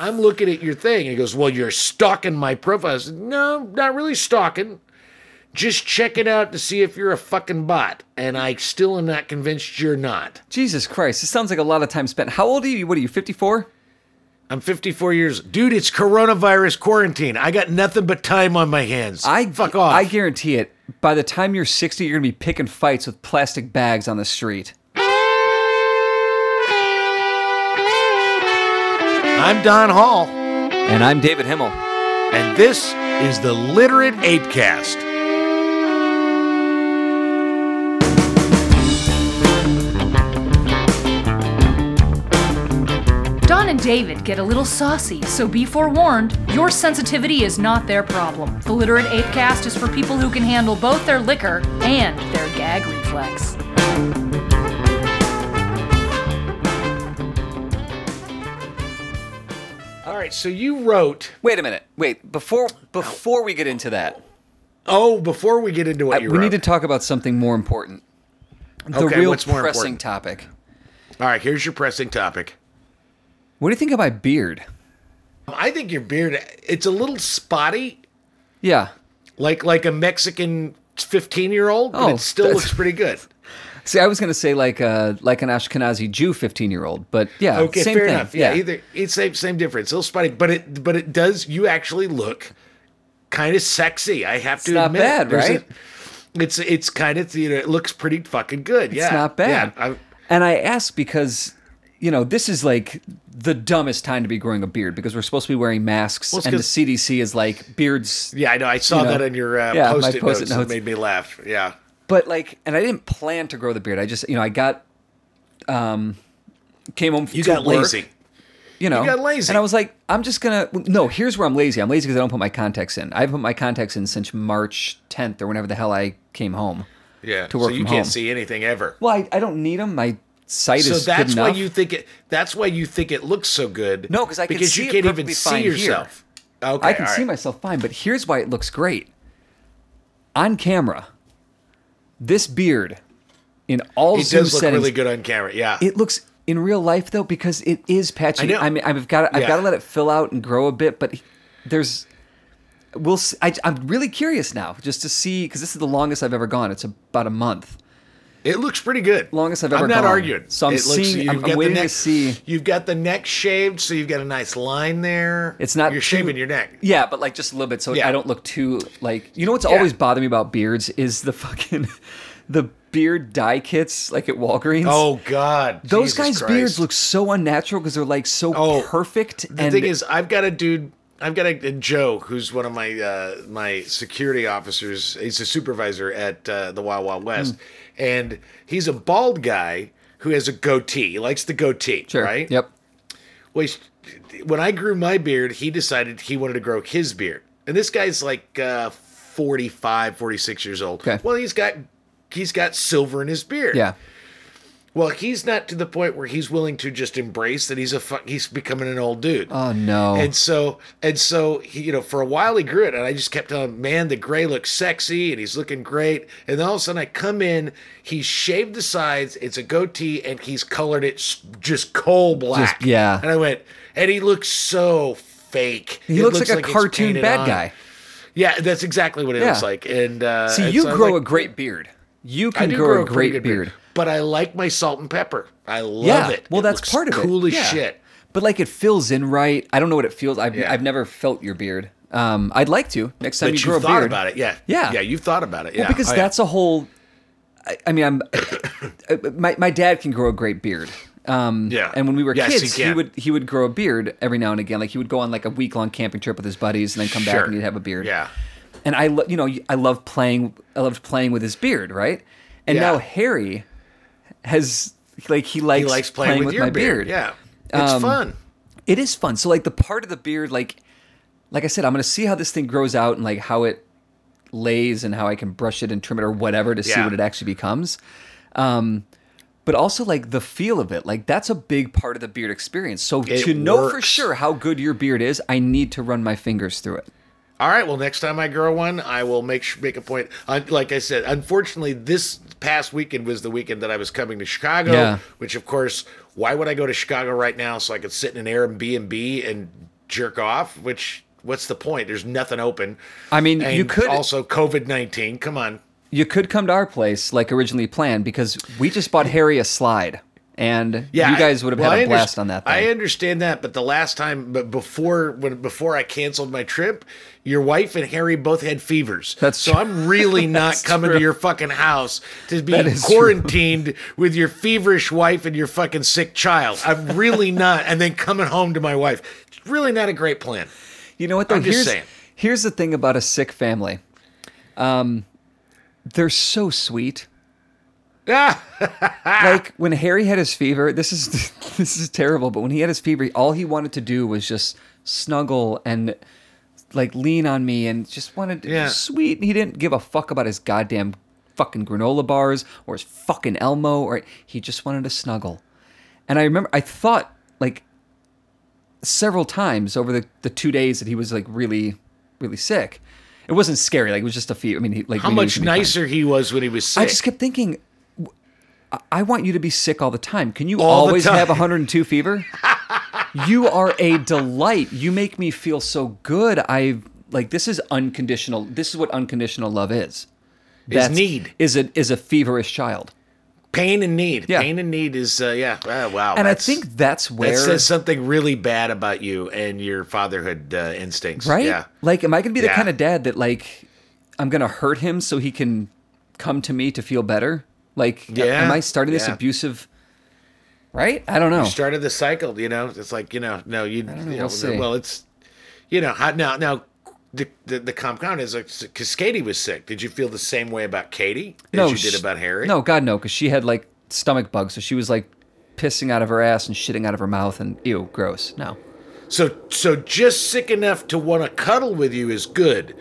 I'm looking at your thing. And he goes, well, you're stalking my profile. I said, no, not really stalking. Just check it out to see if you're a fucking bot. And I still am not convinced you're not. Jesus Christ. This sounds like a lot of time spent. How old are you? What are you, 54? I'm 54 years. Dude, it's coronavirus quarantine. I got nothing but time on my hands. Fuck off. I guarantee it. By the time you're 60, you're going to be picking fights with plastic bags on the street. I'm Don Hall. And I'm David Himmel. And this is the Literate ApeCast. Don and David get a little saucy, so be forewarned, your sensitivity is not their problem. The Literate ApeCast is for people who can handle both their liquor and their gag reflex. All right, so you wrote... Wait a minute. Wait, before we get into that... Oh, before we get into what you wrote. We need to talk about something more important. What's more important? All right, here's your pressing topic. What do you think of my beard? I think your beard, it's a little spotty. Yeah. Like a Mexican 15-year-old, but it still looks pretty good. See, I was going to say like an Ashkenazi Jew 15-year-old, but yeah, okay, same thing. Enough. Yeah, it's same difference. A little spotty, but it does, you actually look kind of sexy, I have to admit. It's not bad, right? It's kind of, you know, it looks pretty fucking good. It's not bad. Yeah, and I ask because... You know, this is like the dumbest time to be growing a beard because we're supposed to be wearing masks and the CDC is like beards. Yeah, I know. I saw that in your post-it notes. It made me laugh. Yeah. But like, and I didn't plan to grow the beard. I just, you know, I got, came home from work. You got lazy. You know. You got lazy. And I was like, I'm just going to, no, here's where I'm lazy. I'm lazy because I don't put my contacts in. I haven't put my contacts in since March 10th or whenever the hell I came home. Yeah. To work from home. So you can't see anything ever. Well, I don't need them. My sight is good enough. So that's why you think it looks so good. No, because I can see it perfectly fine here. Because you can't even see yourself. Okay, I can see myself fine, but here's why it looks great. On camera, this beard in all Zoom settings. It does look really good on camera, yeah. It looks in real life though because it is patchy. I know. I mean, I've got to let it fill out and grow a bit, but there's we'll see, I'm really curious now just to see because this is the longest I've ever gone. It's about a month. It looks pretty good. Longest I've ever gone. I'm not arguing. So I'm seeing, I'm waiting to see. You've got the neck shaved, so you've got a nice line there. It's not you're shaving your neck. Yeah, but like just a little bit, so I don't look too like. You know what's always bothered me about beards is the fucking the beard dye kits like at Walgreens. Oh God, those guys' beards look so unnatural because they're like so perfect. The thing is, I've got a Joe, who's one of my my security officers. He's a supervisor at the Wild Wild West, and he's a bald guy who has a goatee. He likes the goatee, sure. Right? Yep. Well, when I grew my beard, he decided he wanted to grow his beard, and this guy's like 45, 46 years old. Okay. Well, he's got silver in his beard. Yeah. Well, he's not to the point where he's willing to just embrace that he's becoming an old dude. Oh no! And so he, you know, for a while he grew it, and I just kept telling him, "Man, the gray looks sexy, and he's looking great." And then all of a sudden, I come in, he's shaved the sides, it's a goatee, and he's colored it just coal black. And I went, and he looks so fake. He looks like a cartoon bad guy. Yeah, that's exactly what it looks like. And see, you grow a great beard. You can grow a great beard. But I like my salt and pepper. I love it. Well, that's part of it. Cool as shit. But like it fills in right. I don't know what it feels. I've never felt your beard. I'd like to next time you grow a beard. But you've thought about it. Yeah. Yeah. Yeah. You've thought about it. Yeah. Well, because that's a whole. I mean, my dad can grow a great beard. Yeah. And when we were kids, he would grow a beard every now and again. Like he would go on like a week-long camping trip with his buddies and then come back and he'd have a beard. Yeah. And I loved playing with his beard, right? And now Harry has he likes playing with my beard. Yeah. It's fun. It is fun. So like the part of the beard like I said, I'm going to see how this thing grows out and like how it lays and how I can brush it and trim it or whatever to see what it actually becomes. But also like the feel of it. Like that's a big part of the beard experience. So to know for sure how good your beard is, I need to run my fingers through it. All right, well, next time I grow one, I will make a point. Like I said, unfortunately, this past weekend was the weekend that I was coming to Chicago, which, of course, why would I go to Chicago right now so I could sit in an Airbnb and jerk off, which what's the point? There's nothing open. I mean, and you could also COVID-19. Come on. You could come to our place like originally planned, because we just bought Harry a slide. And yeah, you guys would have had a blast on that thing. I understand that, but the last time, before I canceled my trip, your wife and Harry both had fevers. So I'm really not coming to your fucking house to be quarantined with your feverish wife and your fucking sick child. I'm really not. And then coming home to my wife. It's really not a great plan. You know what, though? I'm just saying. Here's the thing about a sick family. They're so sweet. Like when Harry had his fever, this is terrible, but when he had his fever, all he wanted to do was just snuggle and like lean on me and just wanted to be sweet. He didn't give a fuck about his goddamn fucking granola bars or his fucking Elmo, or he just wanted to snuggle. And I remember I thought like several times over the 2 days that he was like really, really sick. It wasn't scary, like it was just a fever. I mean, how much nicer he was when he was sick. I just kept thinking, I want you to be sick all the time. Can you always have 102 fever? You are a delight. You make me feel so good. This is unconditional. This is what unconditional love is. That's need. Is a feverish child. Pain and need. Yeah. Pain and need is, wow. And I think that's where... That says something really bad about you and your fatherhood instincts. Right? Yeah. Like, am I going to be the kind of dad that, like, I'm going to hurt him so he can come to me to feel better? Like, am I starting this abusive, right? I don't know. You started the cycle, you know? It's like, you know, no, you, know, you know, well, it's, you know, now the compound is like, because Katie was sick. Did you feel the same way about Katie as you did about Harry? No, God, no, because she had like stomach bugs. So she was like pissing out of her ass and shitting out of her mouth and ew, gross. No. So just sick enough to want to cuddle with you is good,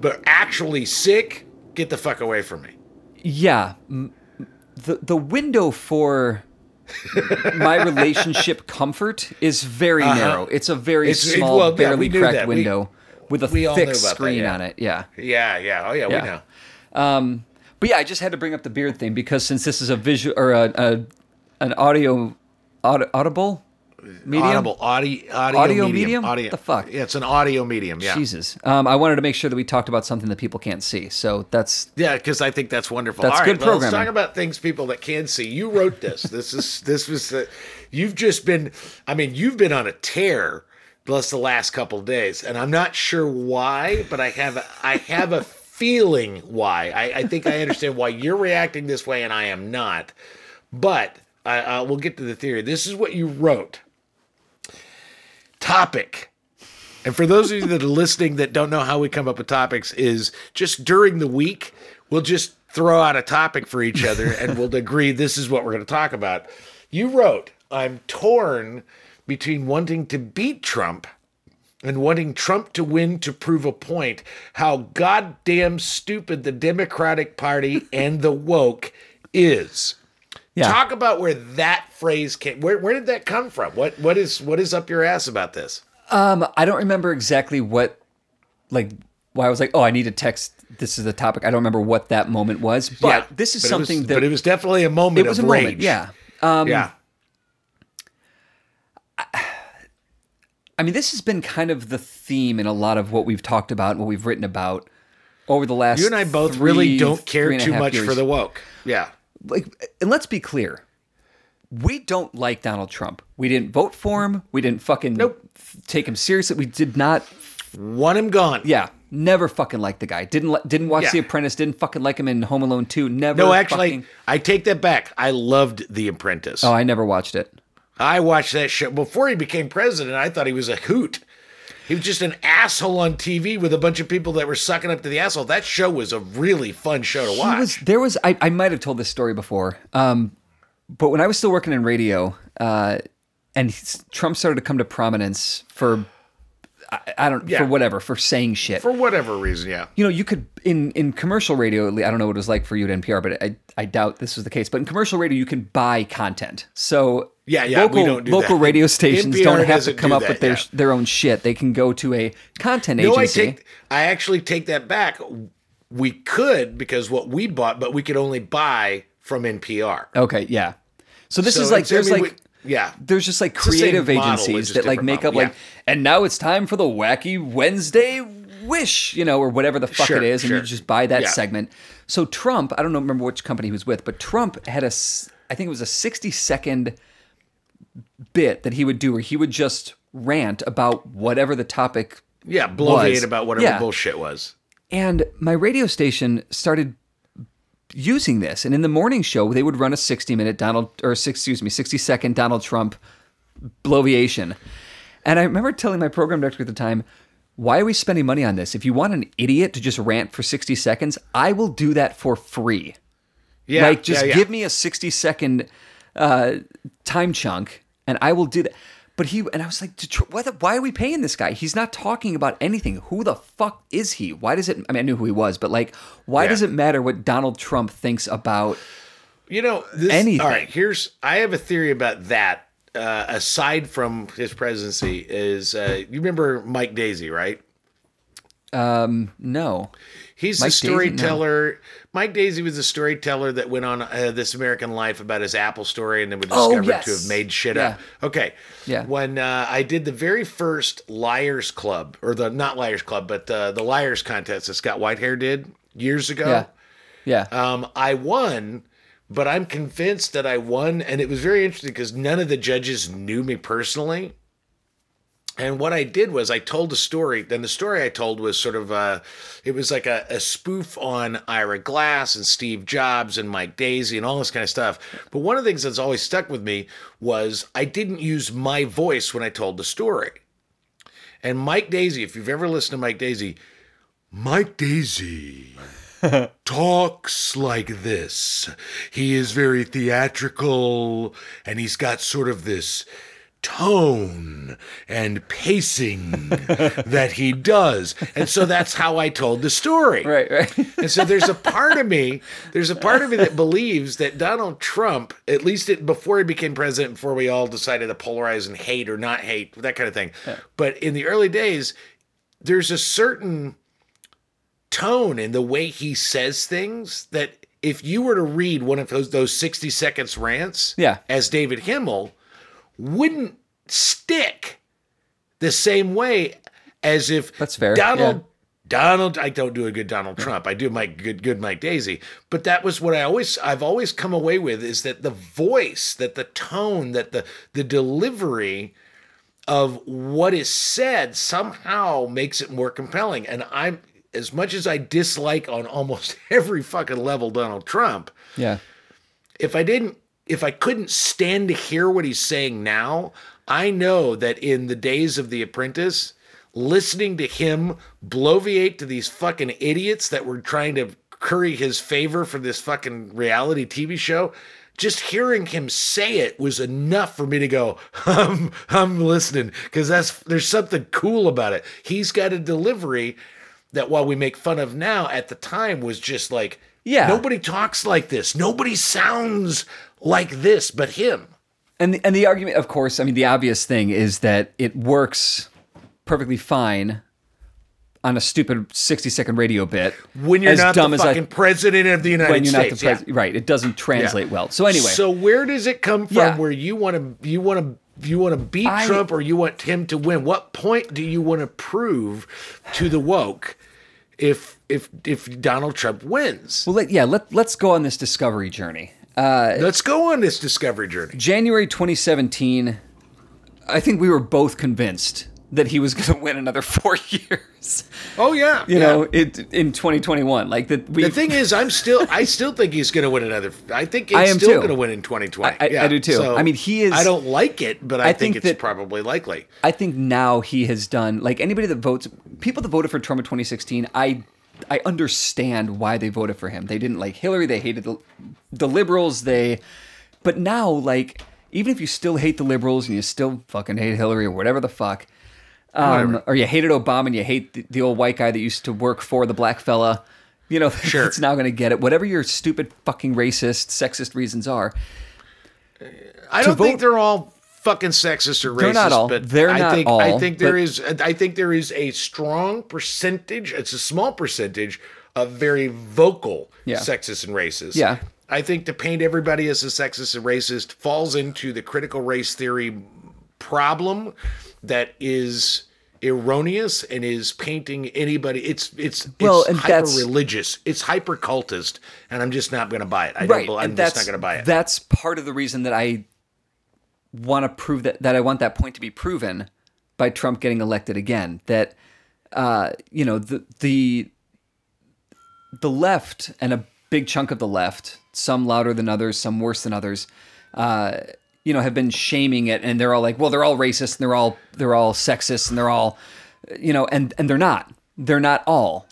but actually sick, get the fuck away from me. Yeah. The window for my relationship comfort is very narrow. It's a very small, barely cracked window with a thick screen on it. Yeah. Yeah. Oh, yeah. We know. But yeah, I just had to bring up the beard thing because since this is a visual or an audible medium? Audio medium? Audio. What the fuck? Yeah, it's an audio medium, yeah. Jesus. I wanted to make sure that we talked about something that people can't see, so that's... Yeah, because I think that's wonderful. That's good programming. Let's talk about things people that can see. You wrote this. You've just been... I mean, you've been on a tear plus the last couple of days, and I'm not sure why, but I have a feeling why. I think I understand why you're reacting this way, and I am not. But we'll get to the theory. This is what you wrote. Topic. And for those of you that are listening that don't know how we come up with topics is just during the week, we'll just throw out a topic for each other and we'll agree this is what we're going to talk about. You wrote, I'm torn between wanting to beat Trump and wanting Trump to win to prove a point. How goddamn stupid the Democratic Party and the woke is. Yeah. Talk about where that phrase came. Where did that come from? What is up your ass about this? I don't remember exactly why I was like, oh, I need to text. This is the topic. I don't remember what that moment was, but it was definitely a moment. It was a rage. Moment. Yeah. I mean, this has been kind of the theme in a lot of what we've talked about, and what we've written about over the last. You and I both really don't care too much for the woke. Yeah. Like, and let's be clear, we don't like Donald Trump. We didn't vote for him. We didn't fucking take him seriously. We did not want him gone. Yeah, never fucking liked the guy. Didn't watch The Apprentice. Didn't fucking like him in Home Alone 2. Never. No, actually, I take that back. I loved The Apprentice. Oh, I never watched it. I watched that shit before he became president. I thought he was a hoot. He was just an asshole on TV with a bunch of people that were sucking up to the asshole. That show was a really fun show to watch. I might have told this story before, but when I was still working in radio, and Trump started to come to prominence for, for saying shit. For whatever reason, yeah. You know, you could, in commercial radio, I don't know what it was like for you at NPR, but I doubt this was the case. But in commercial radio, you can buy content. So... Yeah, we don't do that. Local radio stations don't have to come up with their own shit. They can go to a content agency. I actually take that back. We could, because what we bought, but we could only buy from NPR. Okay, yeah. So this is like, there's like Yeah. There's just like creative agencies that like make up like, and now it's time for the Wacky Wednesday Wish, you know, or whatever the fuck it is. And you just buy that segment. So Trump, I don't remember which company he was with, but Trump had a, I think it was a 60-second bit that he would do where he would just rant about whatever the topic bloviate about whatever bullshit was. And my radio station started using this. And in the morning show, they would run a 60-second Donald Trump bloviation. And I remember telling my program director at the time, why are we spending money on this? If you want an idiot to just rant for 60 seconds, I will do that for free. Yeah. Like, just give me a 60-second time chunk and I will do that. But he, and I was like, why are we paying this guy? He's not talking about anything. Who the fuck is he? Why does it, I mean, I knew who he was, but like, why does it matter what Donald Trump thinks about, you know, anything? All right, I have a theory about that, aside from his presidency, is, you remember Mike Daisy, right? No. He's a storyteller. Daisy, no. Mike Daisy was a storyteller that went on This American Life about his Apple story and then was discovered to have made shit up. Okay. Yeah. When I did the very first Liars Club, or the Liars contest that Scott Whitehair did years ago. Yeah. I won, but I'm convinced that I won. And it was very interesting because none of the judges knew me personally. And what I did was I told a story. Then the story I told was sort of it was like a spoof on Ira Glass and Steve Jobs and Mike Daisy and all this kind of stuff. But one of the things that's always stuck with me was I didn't use my voice when I told the story. And Mike Daisy, if you've ever listened to Mike Daisy talks like this. He is very theatrical and he's got sort of this tone and pacing that he does. And so that's how I told the story. Right. And so there's a part of me that believes that Donald Trump, at least before he became president, before we all decided to polarize and hate or not hate, that kind of thing. Yeah. But in the early days, there's a certain tone in the way he says things that if you were to read one of those 60 seconds rants as David Himmel, wouldn't stick the same way as if that's fair. Donald, I don't do a good Donald Trump. I do my good Mike Daisy. But that was what I've always come away with, is that the voice, that the tone, that the delivery of what is said somehow makes it more compelling. And I'm, as much as I dislike on almost every fucking level Donald Trump, if I couldn't stand to hear what he's saying now, I know that in the days of The Apprentice, listening to him bloviate to these fucking idiots that were trying to curry his favor for this fucking reality TV show, just hearing him say it was enough for me to go, I'm listening, because there's something cool about it. He's got a delivery that, while we make fun of now, at the time was just like, nobody talks like this. Nobody sounds like this but him. And the argument, of course, I mean, the obvious thing is that it works perfectly fine on a stupid 60-second radio bit. When you're not the fucking president of the United States. Right. It doesn't translate well. So anyway. So where does it come from where you want to beat Trump, or you want him to win? What point do you want to prove to the woke if Donald Trump wins? Well, let's go on this discovery journey. January 2017, I think we were both convinced that he was going to win another 4 years. Oh yeah, in 2021, like that. The thing is, I still think he's going to win another. I think he's still going to win in 2020. I do too. So, I mean, he is. I don't like it, but I think it's probably likely. I think now he has done, like anybody that votes, people that voted for Trump in 2016. I understand why they voted for him. They didn't like Hillary. They hated the liberals. But now, like, even if you still hate the liberals and you still fucking hate Hillary or whatever the fuck, or you hated Obama and you hate the old white guy that used to work for the black fella, you know, it's now going to get it. Whatever your stupid fucking racist, sexist reasons are. I don't think they're all fucking sexist or racist. They're not all. I think there is a strong percentage. It's a small percentage of very vocal sexists and racists. Yeah. I think to paint everybody as a sexist and racist falls into the critical race theory problem that is erroneous and is painting anybody. It's hyper-religious. It's hyper-cultist, and I'm just not going to buy it. I'm just not going to buy it. That's part of the reason that I want to prove that I want that point to be proven by Trump getting elected again. That the left, and a big chunk of the left, some louder than others, some worse than others, have been shaming it, and they're all like, well, they're all racist, and they're all sexist, and they're all, and they're not all.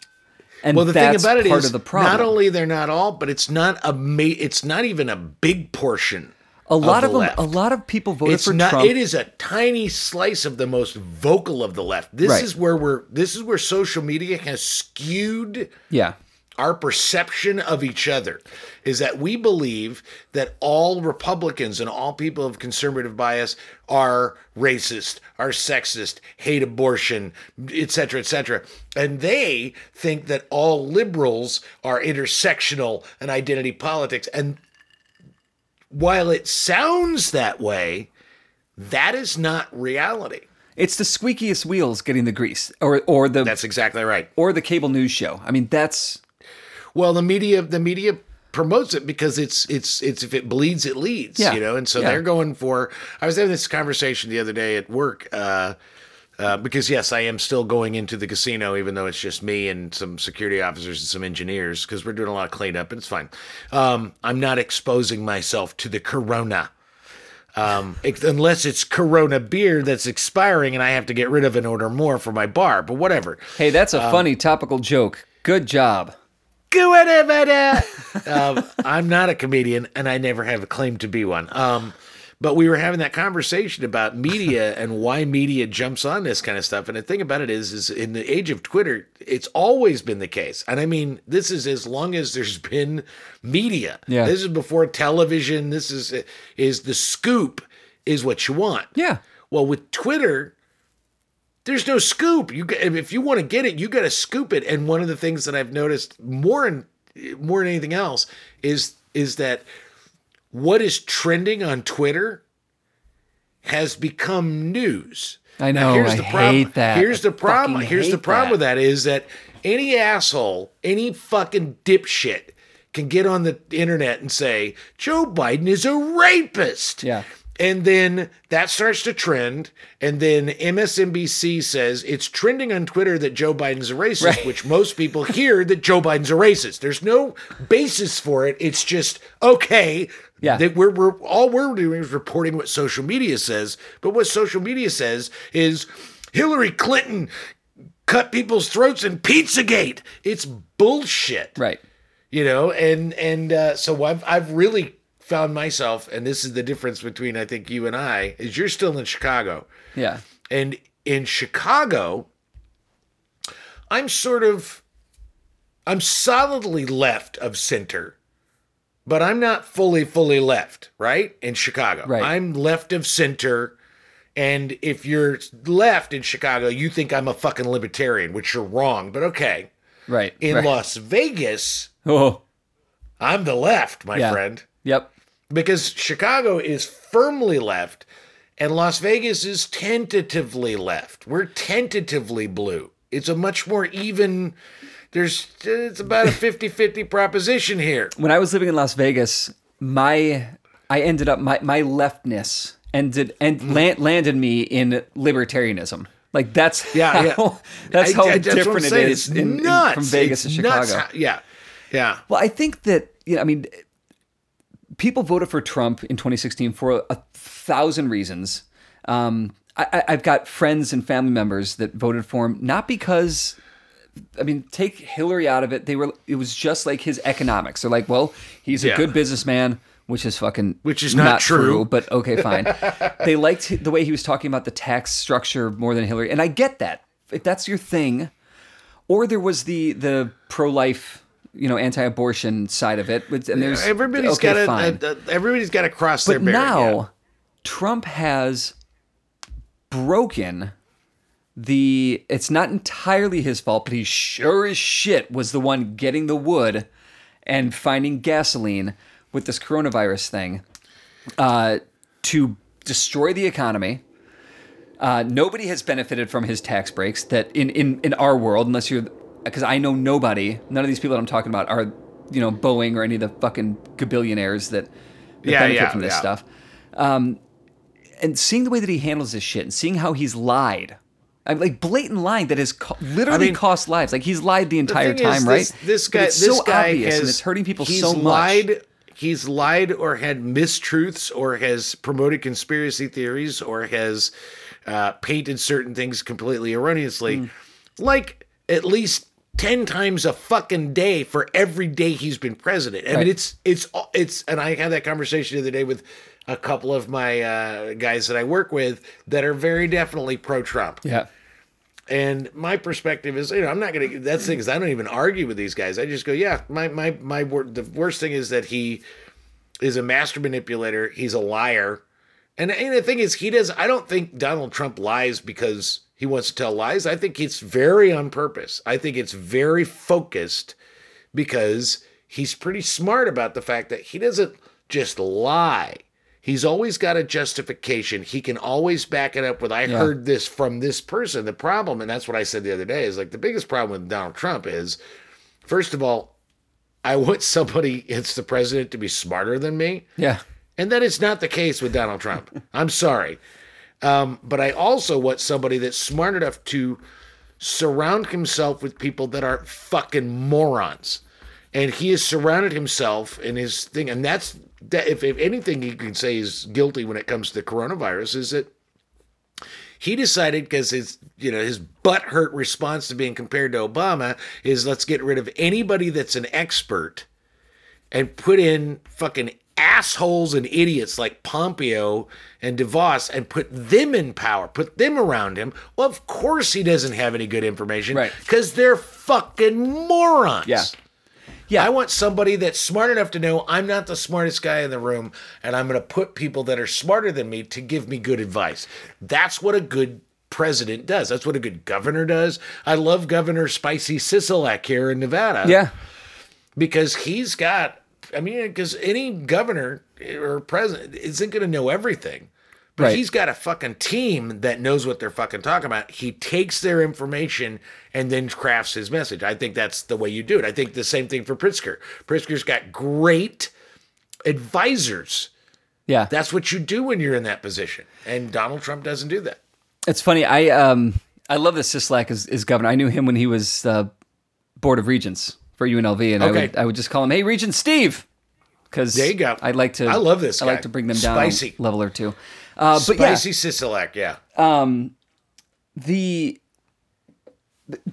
And well, the that's thing about part it is of the problem. Not only they're not all, but it's not even a big portion. A lot of them, left. A lot of people voted for Trump. It is a tiny slice of the most vocal of the left. This is where social media has skewed. Yeah. Our perception of each other is that we believe that all Republicans and all people of conservative bias are racist, are sexist, hate abortion, et cetera, et cetera. And they think that all liberals are intersectional and identity politics. And while it sounds that way, that is not reality. It's the squeakiest wheels getting the grease, or the... That's exactly right. Or the cable news show. I mean, that's... Well, the media promotes it because it's if it bleeds, it leads, And so they're going for. I was having this conversation the other day at work because yes, I am still going into the casino, even though it's just me and some security officers and some engineers, because we're doing a lot of cleanup and it's fine. I'm not exposing myself to the corona. Unless it's Corona beer that's expiring and I have to get rid of and order more for my bar, but whatever. Hey, that's a funny topical joke. Good job. I'm not a comedian, and I never have a claim to be one. But we were having that conversation about media and why media jumps on this kind of stuff. And the thing about it is in the age of Twitter, it's always been the case. And I mean, this is as long as there's been media. Yeah. This is before television. This is the scoop is what you want. Yeah. Well, with Twitter, there's no scoop. If you want to get it, you got to scoop it. And one of the things that I've noticed more than anything else is that what is trending on Twitter has become news. I know. I hate that. Here's the problem with that is that any asshole, any fucking dipshit can get on the internet and say, Joe Biden is a rapist. Yeah. And then that starts to trend. And then MSNBC says it's trending on Twitter that Joe Biden's a racist, right. Which most people hear that Joe Biden's a racist. There's no basis for it. It's just, okay, yeah. That we're all we're doing is reporting what social media says. But what social media says is Hillary Clinton cut people's throats in Pizzagate. It's bullshit. Right. So I've really found myself, and this is the difference between I think you and I, is you're still in Chicago. Yeah. And in Chicago, I'm solidly left of center, but I'm not fully left, right? In Chicago. Right. I'm left of center. And if you're left in Chicago, you think I'm a fucking libertarian, which you're wrong, but okay. Right. In Las Vegas, I'm the left, my friend. Yep. Because Chicago is firmly left and Las Vegas is tentatively left. We're tentatively blue. It's a much more even, it's about a 50-50 proposition here. When I was living in Las Vegas, my leftness landed me in libertarianism. Like that's how different it is from Vegas to Chicago. Yeah. Well, I think that, people voted for Trump in 2016 for 1,000 reasons. I've got friends and family members that voted for him, not because, take Hillary out of it. It was just like his economics. They're like, well, he's a good businessman, which is not true, but okay, fine. They liked the way he was talking about the tax structure more than Hillary. And I get that if that's your thing, or there was the pro-life, anti-abortion side of it, and there's everybody's got to cross their barrier. But now, Trump has broken the. It's not entirely his fault, but he sure as shit was the one getting the wood and finding gasoline with this coronavirus thing to destroy the economy. Nobody has benefited from his tax breaks that in our world, unless you're, because I know nobody, none of these people that I'm talking about are, you know, Boeing or any of the fucking gabillionaires that benefit from this stuff. And seeing the way that he handles this shit and seeing how he's lied, I'm like blatant lying that has literally cost lives. Like he's lied the entire time, right? This guy, it's so obvious, and it's hurting people so much. He's lied or had mistruths or has promoted conspiracy theories or has painted certain things completely erroneously, like at least 10 times a fucking day for every day he's been president. I mean, it's, and I had that conversation the other day with a couple of my guys that I work with that are very definitely pro-Trump. Yeah. And my perspective is, I'm not going to, that's the thing is I don't even argue with these guys. I just go, the worst thing is that he is a master manipulator. He's a liar. And the thing is I don't think Donald Trump lies because he wants to tell lies. I think it's very on purpose. I think it's very focused because he's pretty smart about the fact that he doesn't just lie. He's always got a justification. He can always back it up with, I heard this from this person. The problem, and that's what I said the other day, is like the biggest problem with Donald Trump is, first of all, I want somebody, it's the president, to be smarter than me. Yeah. And that is not the case with Donald Trump. I'm sorry. But I also want somebody that's smart enough to surround himself with people that are fucking morons. And he has surrounded himself in his thing. And that's, if anything he can say is guilty when it comes to the coronavirus, is that he decided, because his butthurt response to being compared to Obama is, let's get rid of anybody that's an expert and put in fucking assholes and idiots like Pompeo and DeVos and put them in power, put them around him. Well, of course he doesn't have any good information because they're fucking morons. Yeah. Yeah. I want somebody that's smart enough to know I'm not the smartest guy in the room, and I'm going to put people that are smarter than me to give me good advice. That's what a good president does. That's what a good governor does. I love Governor Spicy Sisolak here in Nevada. Yeah. Because he's got, because any governor or president isn't going to know everything. But he's got a fucking team that knows what they're fucking talking about. He takes their information and then crafts his message. I think that's the way you do it. I think the same thing for Pritzker. Pritzker's got great advisors. Yeah. That's what you do when you're in that position. And Donald Trump doesn't do that. It's funny. I love that Sisolak is governor. I knew him when he was Board of Regents for UNLV. And I would just call him, hey, Regent Steve. Because I love this guy. I like to bring them down a level or two. Spicy Sisolak, yeah.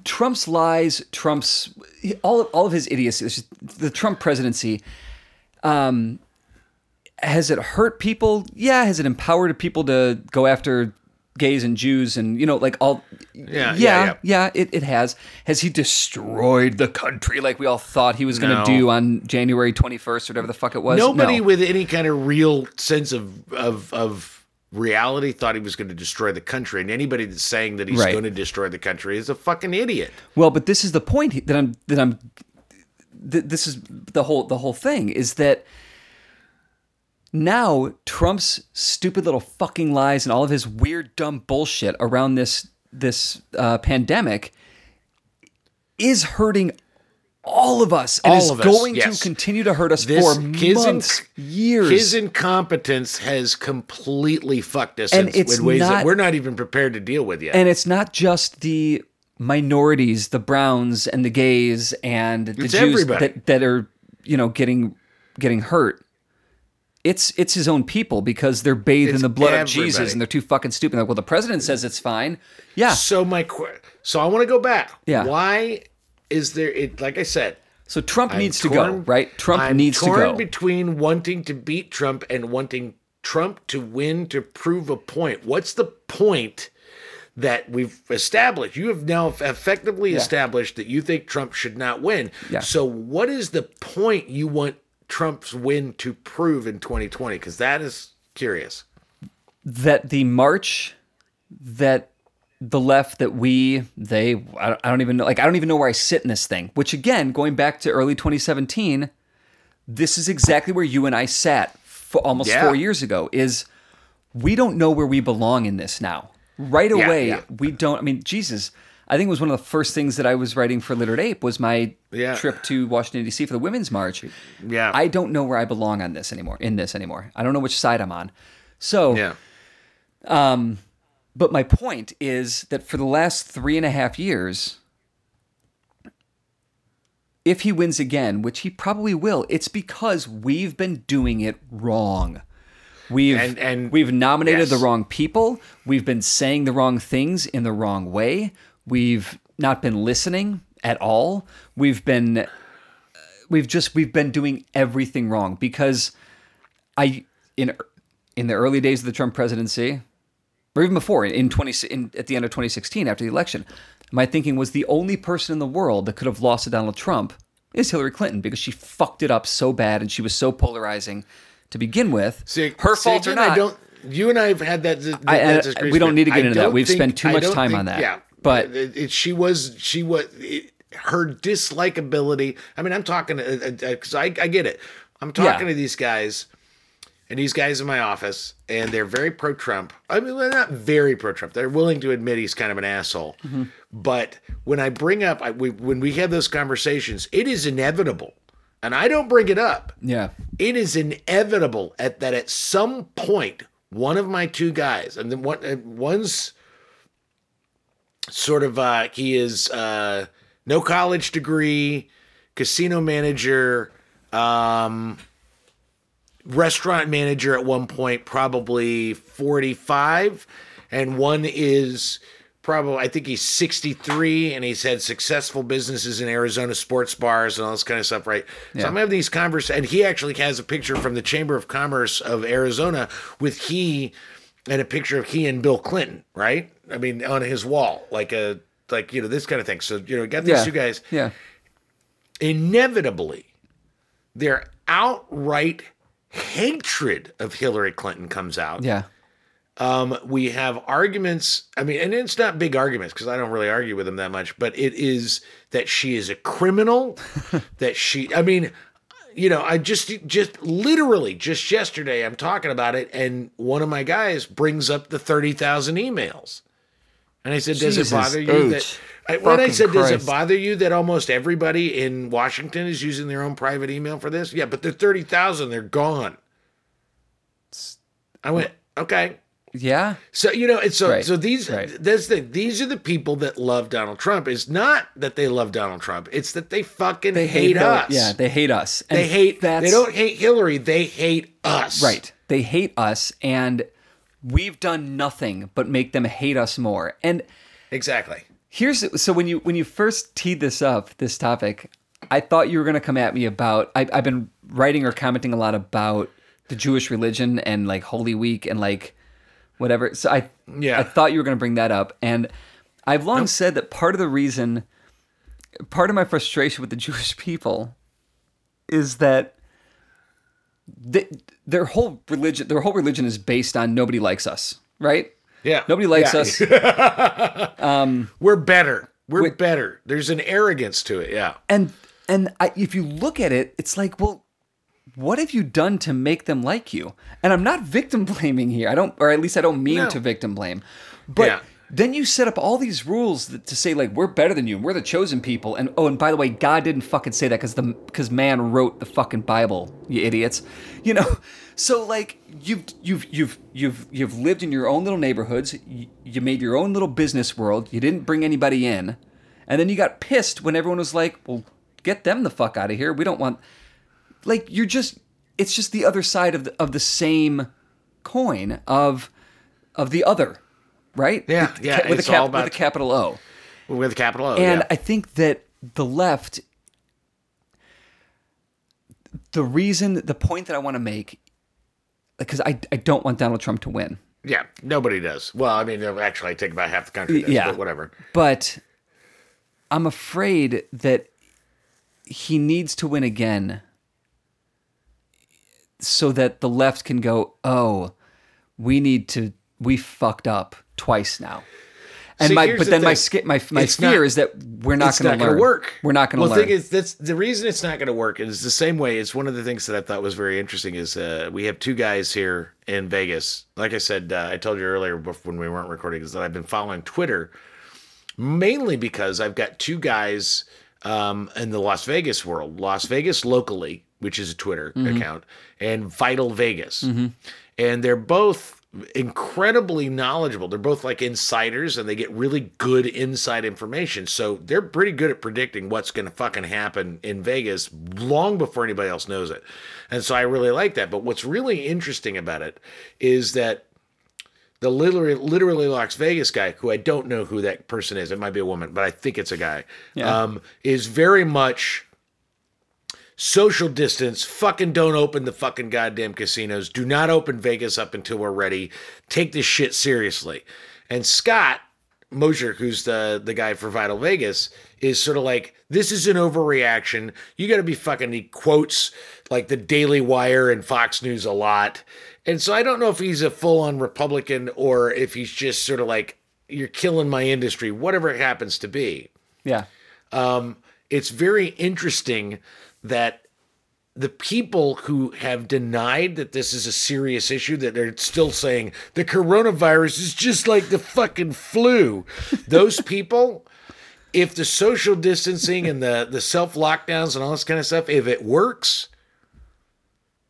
Trump's lies, Trump's all of his idiocy, the Trump presidency. Has it hurt people? Yeah. Has it empowered people to go after gays and Jews and all? Yeah. It has. Has he destroyed the country like we all thought he was going to do on January 21st or whatever the fuck it was? Nobody with any kind of real sense of reality thought he was going to destroy the country, and anybody that's saying that he's going to destroy the country is a fucking idiot. Well, but this is the point this is the whole thing, is that now Trump's stupid little fucking lies and all of his weird dumb bullshit around this pandemic is hurting all of us, and is going to continue to hurt us for months, years. His incompetence has completely fucked us in ways that we're not even prepared to deal with yet. And it's not just the minorities, the Browns and the gays and the Jews that are, getting hurt. It's his own people, because they're bathed in the blood of Jesus and they're too fucking stupid. Like, well, the president says it's fine. Yeah. So I want to go back. Yeah. Why? Like I said. So Trump needs to go, right? Trump needs to go. I'm torn between wanting to beat Trump and wanting Trump to win to prove a point. What's the point that we've established? You have now effectively established that you think Trump should not win. Yeah. So what is the point you want Trump's win to prove in 2020? Because that is curious. That the march that... the left that I don't even know where I sit in this thing, which, again, going back to early 2017, this is exactly where you and I sat for almost 4 years ago, is we don't know where we belong in this now. Right away, we don't. I mean, Jesus, I think it was one of the first things that I was writing for Literate Ape was my trip to Washington, D.C. for the Women's March. Yeah. I don't know where I belong on this anymore, in this anymore. I don't know which side I'm on. So, but my point is that for the last 3.5 years, if he wins again, which he probably will, it's because we've been doing it wrong. We've nominated the wrong people. We've been saying the wrong things in the wrong way. We've not been listening at all. We've been doing everything wrong, because in the early days of the Trump presidency, or even before, at the end of 2016 after the election, my thinking was the only person in the world that could have lost to Donald Trump is Hillary Clinton, because she fucked it up so bad and she was so polarizing to begin with. Her fault or not. You and I have had that disagreement. We don't need to get into that. We've spent too much time on that. Yeah. But her dislikability. I mean, I'm talking because I get it. I'm talking to these guys, and these guys in my office, and they're very pro-Trump. I mean, they're not very pro-Trump. They're willing to admit he's kind of an asshole. Mm-hmm. But when I bring up, when we have those conversations, it is inevitable. And I don't bring it up. Yeah. It is inevitable that at some point, one of my two guys, and then one's sort of, he is no college degree, casino manager, restaurant manager at one point, probably 45, and one is probably, I think he's 63, and he's had successful businesses in Arizona, sports bars and all this kind of stuff, right? Yeah. So I'm having these conversations, and he actually has a picture from the Chamber of Commerce of Arizona with and a picture of he and Bill Clinton, right? I mean, on his wall, this kind of thing. So, got these two guys. Yeah. Inevitably, their outright hatred of Hillary Clinton comes out. Yeah. We have arguments. I mean, and it's not big arguments because I don't really argue with them that much, but it is that she is a criminal, I just literally just yesterday, I'm talking about it. And one of my guys brings up the 30,000 emails. And I said, does it bother you does it bother you that almost everybody in Washington is using their own private email for this? Yeah. But the 30,000, they're gone. I went, okay. Yeah. So these are the people that love Donald Trump. It's not that they love Donald Trump. It's that they fucking hate us. Yeah, they hate us. And they don't hate Hillary, they hate us. Right. They hate us, and we've done nothing but make them hate us more. And exactly. So when you first teed this topic, I thought you were gonna come at me about I've been writing or commenting a lot about the Jewish religion and like Holy Week and like whatever. So I thought you were going to bring that up. And I've long said that part of my frustration with the Jewish people is that their whole religion is based on nobody likes us, right? Yeah. Nobody likes us. We're better. We're better. There's an arrogance to it. Yeah. And if you look at it, it's like, well, what have you done to make them like you? And I'm not victim blaming here. I don't mean to victim blame. But then you set up all these rules to say, like, we're better than you. And we're the chosen people. And, oh, and by the way, God didn't fucking say that because man wrote the fucking Bible, you idiots. You know? So, like, you've lived in your own little neighborhoods. You made your own little business world. You didn't bring anybody in. And then you got pissed when everyone was like, well, get them the fuck out of here. We don't want... Like, it's just the other side of the same coin of the other, right? Yeah, yeah. With a capital O. With a capital O, and I think that the left, the point that I want to make, because I don't want Donald Trump to win. Yeah, nobody does. Well, I mean, actually, I take about half the country does, but whatever. But I'm afraid that he needs to win again, so that the left can go, oh, we fucked up twice now. And my fear is that we're not going to work. We're not going to learn. The thing is, that's the reason it's not going to work. Is the same way. It's one of the things that I thought was very interesting is we have two guys here in Vegas. Like I said, I told you earlier when we weren't recording is that I've been following Twitter mainly because I've got two guys in the Las Vegas world, Las Vegas locally, which is a Twitter mm-hmm. account, and Vital Vegas, mm-hmm. and they're both incredibly knowledgeable. They're both like insiders and they get really good inside information. So they're pretty good at predicting what's going to fucking happen in Vegas long before anybody else knows it. And so I really like that. But what's really interesting about it is that the literally Las Vegas guy, who I don't know who that person is. It might be a woman, but I think it's a guy, is very much social distance, fucking don't open the fucking goddamn casinos. Do not open Vegas up until we're ready. Take this shit seriously. And Scott Mosier, who's the guy for Vital Vegas, is sort of like, this is an overreaction. You got to be fucking, he quotes like the Daily Wire and Fox News a lot. And so I don't know if he's a full-on Republican or if he's just sort of like, you're killing my industry, whatever it happens to be. Yeah. It's very interesting that the people who have denied that this is a serious issue, that they're still saying the coronavirus is just like the fucking flu. Those people, if the social distancing and the self-lockdowns and all this kind of stuff, if it works,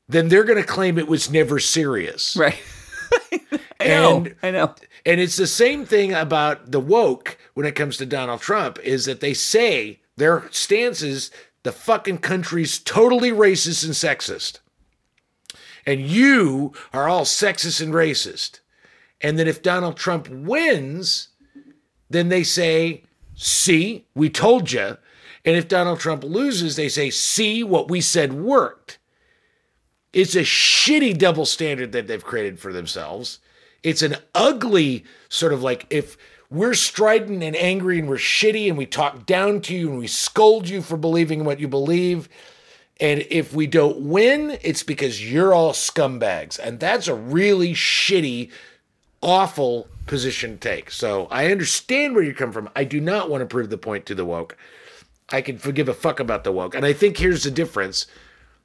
then they're going to claim it was never serious. Right. I know. And it's the same thing about the woke when it comes to Donald Trump, is that they say their stances, the fucking country's totally racist and sexist. And you are all sexist and racist. And then if Donald Trump wins, then they say, see, we told you. And if Donald Trump loses, they say, see, what we said worked. It's a shitty double standard that they've created for themselves. It's an ugly sort of like, if we're strident and angry and we're shitty and we talk down to you and we scold you for believing what you believe. And if we don't win, it's because you're all scumbags. And that's a really shitty, awful position to take. So I understand where you come from. I do not want to prove the point to the woke. I can forgive a fuck about the woke. And I think here's the difference.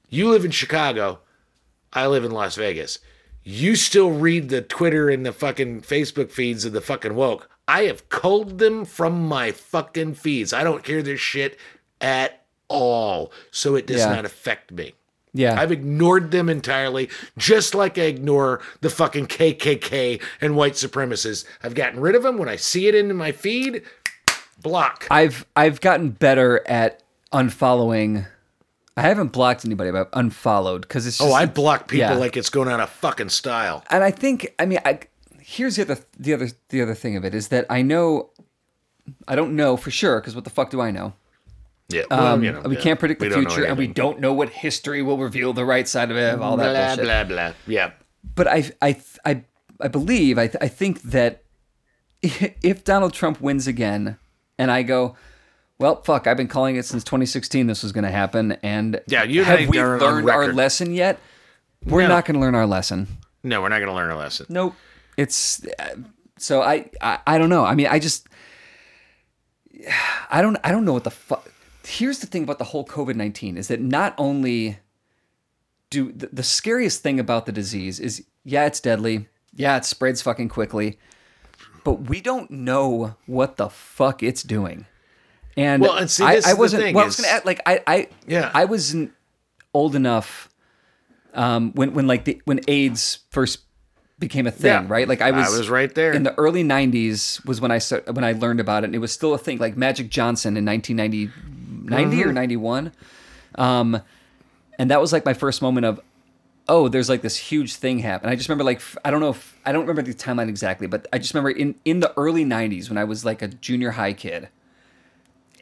You live in Chicago. I live in Las Vegas. You still read the Twitter and the fucking Facebook feeds of the fucking woke. I have culled them from my fucking feeds. I don't hear their shit at all. So it does not affect me. Yeah. I've ignored them entirely, just like I ignore the fucking KKK and white supremacists. I've gotten rid of them. When I see it in my feed, block. I've gotten better at unfollowing. I haven't blocked anybody, but I've unfollowed because it's just, I block people like it's going out of fucking style. And I think, here's the other thing of it is that I don't know for sure because what the fuck do I know? Yeah, we can't predict the future, and we don't know what history will reveal the right side of it. All that bullshit. Blah blah blah. Yeah, but I think that if Donald Trump wins again, and I go, well, fuck, I've been calling it since 2016. This was going to happen, and have we learned our lesson yet? We're not going to learn our lesson. No, we're not going to learn our lesson. Nope. It's so I don't know. I mean, I don't know what the fuck. Here's the thing about the whole COVID-19 is that not only do the scariest thing about the disease is, it's deadly. Yeah, it spreads fucking quickly, but we don't know what the fuck it's doing. And I wasn't old enough when AIDS first became a thing, right? Like I was right there in the early 90s was when I learned about it, and it was still a thing. Like Magic Johnson in 1990 mm-hmm. or 91, and that was like my first moment of, there's like this huge thing happened. I just remember I don't remember the timeline exactly, but I just remember in the early 90s when I was like a junior high kid,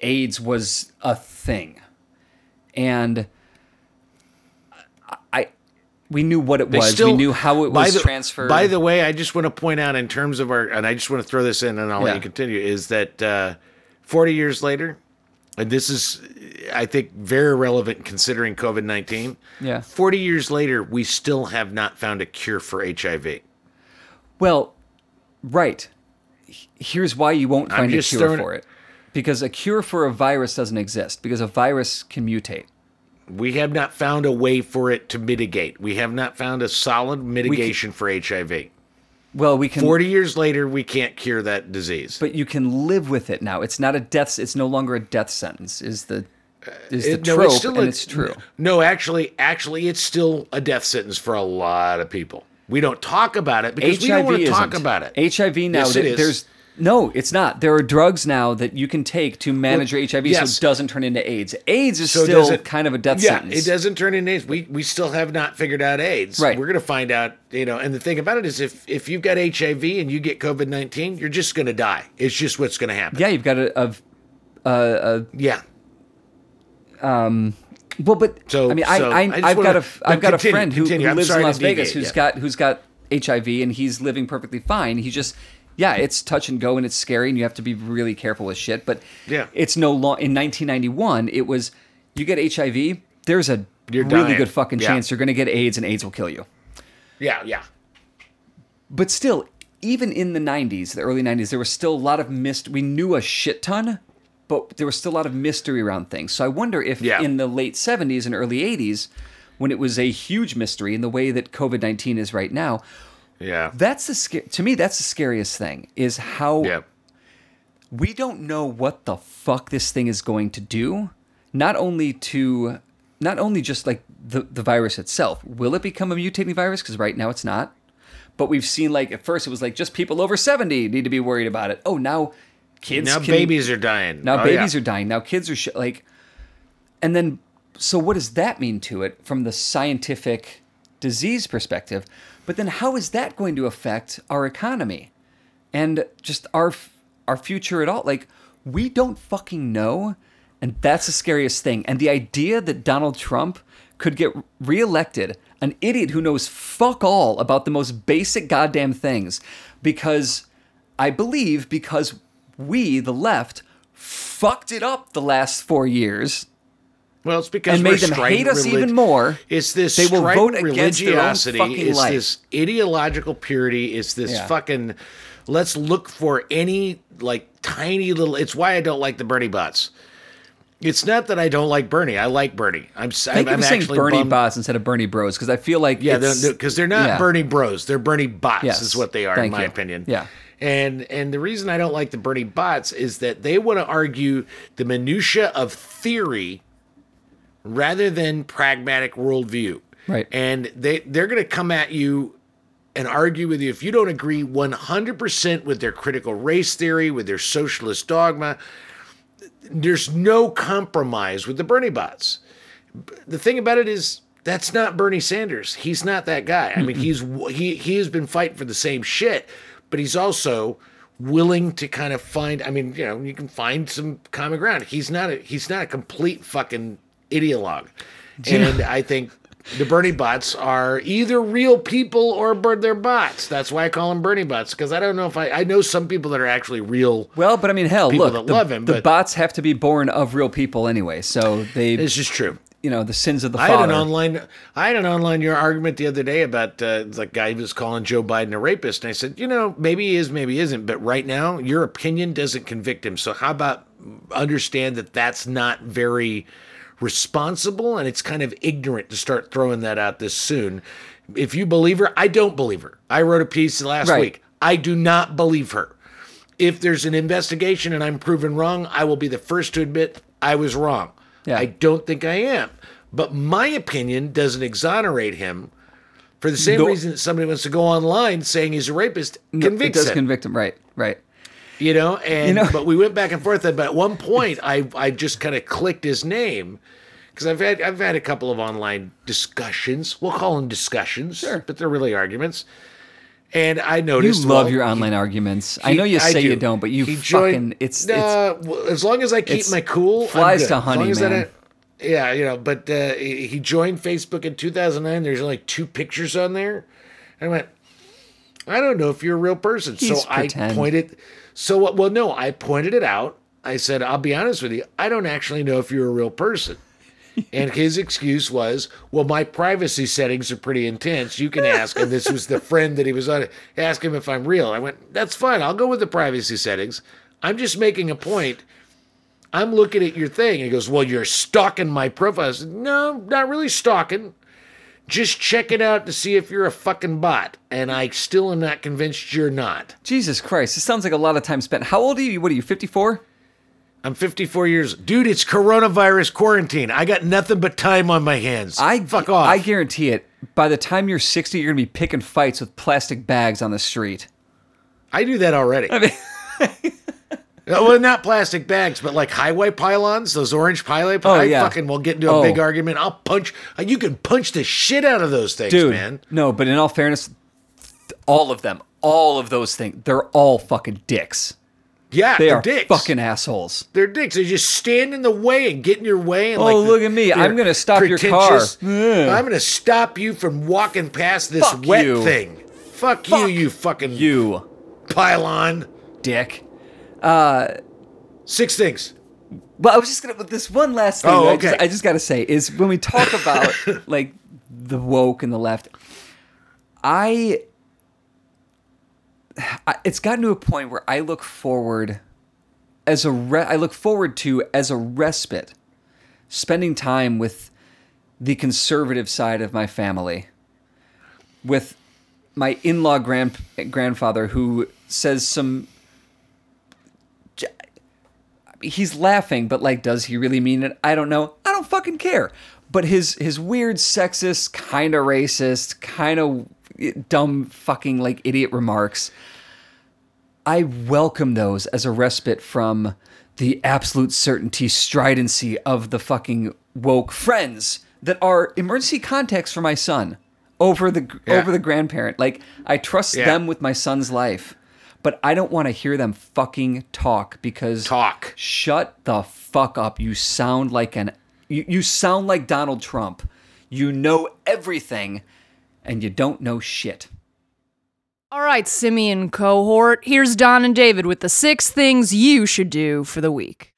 AIDS was a thing, and we knew what it was. We knew how it was transferred. By the way, I just want to point out in terms of and I just want to throw this in and I'll let you continue, is that 40 years later, and this is, I think, very relevant considering COVID-19. Yeah. 40 years later, we still have not found a cure for HIV. Well, right. here's why you won't find a cure for it. Because a cure for a virus doesn't exist, because a virus can mutate. We have not found a way for it to mitigate. We have not found a solid mitigation for HIV. Well, we can. 40 years later, we can't cure that disease. But you can live with it now. It's not a death. It's no longer a death sentence. Is the trope, and it's true. No, actually, it's still a death sentence for a lot of people. We don't talk about it because HIV we don't want to talk about it. HIV now. Yes, it is. No, it's not. There are drugs now that you can take to manage your HIV so it doesn't turn into AIDS. AIDS is still kind of a death sentence. Yeah, it doesn't turn into AIDS. We still have not figured out AIDS. Right. We're going to find out, you know, and the thing about it is if you've got HIV and you get COVID-19, you're just going to die. It's just what's going to happen. Yeah, you've got I've got a friend who lives in Las Vegas who's got HIV and he's living perfectly fine. He just... Yeah, it's touch and go and it's scary and you have to be really careful with shit. But it's no long. In 1991, it was you get HIV, there's a good fucking chance you're going to get AIDS and AIDS will kill you. Yeah, yeah. But still, even in the 90s, the early 90s, there was still a lot of we knew a shit ton, but there was still a lot of mystery around things. So I wonder if in the late 70s and early 80s, when it was a huge mystery in the way that COVID-19 is right now... Yeah, to me, that's the scariest thing is how we don't know what the fuck this thing is going to do. Not only just like the virus itself. Will it become a mutating virus? Because right now it's not. But we've seen like at first it was like just people over 70 need to be worried about it. Oh, now kids. Now babies are dying. Now babies are dying. Now kids are and then so what does that mean to it from the scientific disease perspective? But then how is that going to affect our economy and just our future at all? Like, we don't fucking know, and that's the scariest thing. And the idea that Donald Trump could get reelected, an idiot who knows fuck all about the most basic goddamn things, because we, the left, fucked it up the last 4 years. Well, it's because and made them hate us even more. It's this they will vote religiosity. Against their own fucking life. It's this ideological purity. It's this fucking. Let's look for any like tiny little. It's why I don't like the Bernie bots. It's not that I don't like Bernie. I like Bernie. I'm saying Bernie bots instead of Bernie bros because I feel like because they're not Bernie bros. They're Bernie bots is what they are in my opinion. Yeah. And the reason I don't like the Bernie bots is that they want to argue the minutia of theory. Rather than pragmatic worldview. Right. And they're going to come at you and argue with you if you don't agree 100% with their critical race theory, with their socialist dogma. There's no compromise with the Bernie bots. The thing about it is that's not Bernie Sanders. He's not that guy. I mean, he has been fighting for the same shit, but he's also willing to kind of you can find some common ground. He's not a complete fucking ideologue. And I think the Bernie bots are either real people or they're bots. That's why I call them Bernie bots, because I don't know if I know some people that are actually real. Well, but I mean, hell, look, the bots have to be born of real people anyway. So it's just true. You know, the sins of the father. I had an online argument the other day about the guy who was calling Joe Biden a rapist. And I said, you know, maybe he is, maybe he isn't. But right now, your opinion doesn't convict him. So how about understand that that's not very... responsible, and it's kind of ignorant to start throwing that out this soon. If you believe her, I don't believe her. I wrote a piece last week. I do not believe her. If there's an investigation and I'm proven wrong, I will be the first to admit I was wrong. Yeah. I don't think I am. But my opinion doesn't exonerate him for the same reason that somebody wants to go online saying he's a rapist. Convict him. Right, right. You know, but we went back and forth. But at one point, I just kind of clicked his name because I've had a couple of online discussions. We'll call them discussions, but they're really arguments. And I noticed your online arguments. I know you don't, but you fucking as long as I keep my cool, flies to honey, as man. But he joined Facebook in 2009. There's only 2 pictures on there, and I went, I don't know if you're a real person. I pointed it out. I said, I'll be honest with you. I don't actually know if you're a real person. And his excuse was, well, my privacy settings are pretty intense. You can ask him. This was the friend that he was on. Ask him if I'm real. I went, that's fine. I'll go with the privacy settings. I'm just making a point. I'm looking at your thing. And he goes, well, you're stalking my profile. I said, no, not really stalking. Just check it out to see if you're a fucking bot. And I still am not convinced you're not. Jesus Christ. This sounds like a lot of time spent. How old are you? What are you, 54? I'm 54 years. Dude, it's coronavirus quarantine. I got nothing but time on my hands. Fuck off. I guarantee it. By the time you're 60, you're going to be picking fights with plastic bags on the street. I do that already. I mean... Well, not plastic bags, but like highway pylons, those orange highway pylons. Oh, yeah. I fucking will get into a big argument. I'll punch. You can punch the shit out of those things, dude, man. No, but in all fairness, all of them, all of those things, they're all fucking dicks. Yeah, they're dicks. Fucking assholes. They're dicks. They just stand in the way and get in your way. And look at me. I'm going to stop your car. I'm going to stop you from walking past this thing. Fuck you, you fucking pylon. Dick. Six things. Well, I was just gonna. This one last thing. Okay. I just gotta say is when we talk about like the woke and the left, it's gotten to a point where I look forward as a respite, spending time with the conservative side of my family, with my in-law grandfather who says some. He's laughing, but like, does he really mean it? I don't know. I don't fucking care. But his weird, sexist, kind of racist, kind of dumb fucking like idiot remarks, I welcome those as a respite from the absolute certainty, stridency of the fucking woke friends that are emergency contacts for my son over the grandparent. Like, I trust them with my son's life. But I don't want to hear them fucking talk. Shut the fuck up. You sound like you sound like Donald Trump. You know everything and you don't know shit. All right, Simeon cohort. Here's Don and David with the 6 things you should do for the week.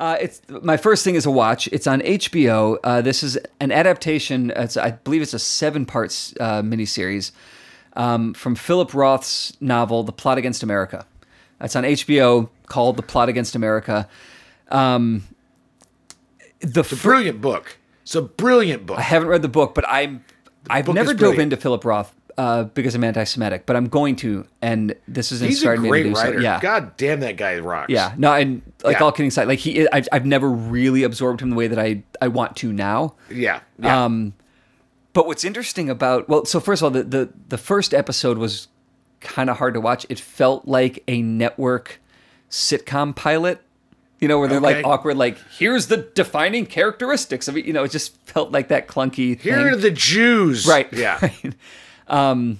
It's my first thing is a watch. It's on HBO. This is an adaptation. I believe it's a 7-part miniseries. From Philip Roth's novel, The Plot Against America. That's on HBO, called The Plot Against America. It's a brilliant book. It's a brilliant book. I haven't read the book, but I've never dove into Philip Roth because I'm anti-Semitic, but I'm going to, and this has inspired me to do so. He's a great writer. Yeah. God damn, that guy rocks. Yeah, no, and all kidding aside, like I've never really absorbed him the way that I want to now. Yeah. But what's interesting about... Well, so first of all, the first episode was kind of hard to watch. It felt like a network sitcom pilot, where they're like awkward, like, here's the defining characteristics of it. It just felt like that clunky thing. Here are the Jews. Right. Yeah. Right.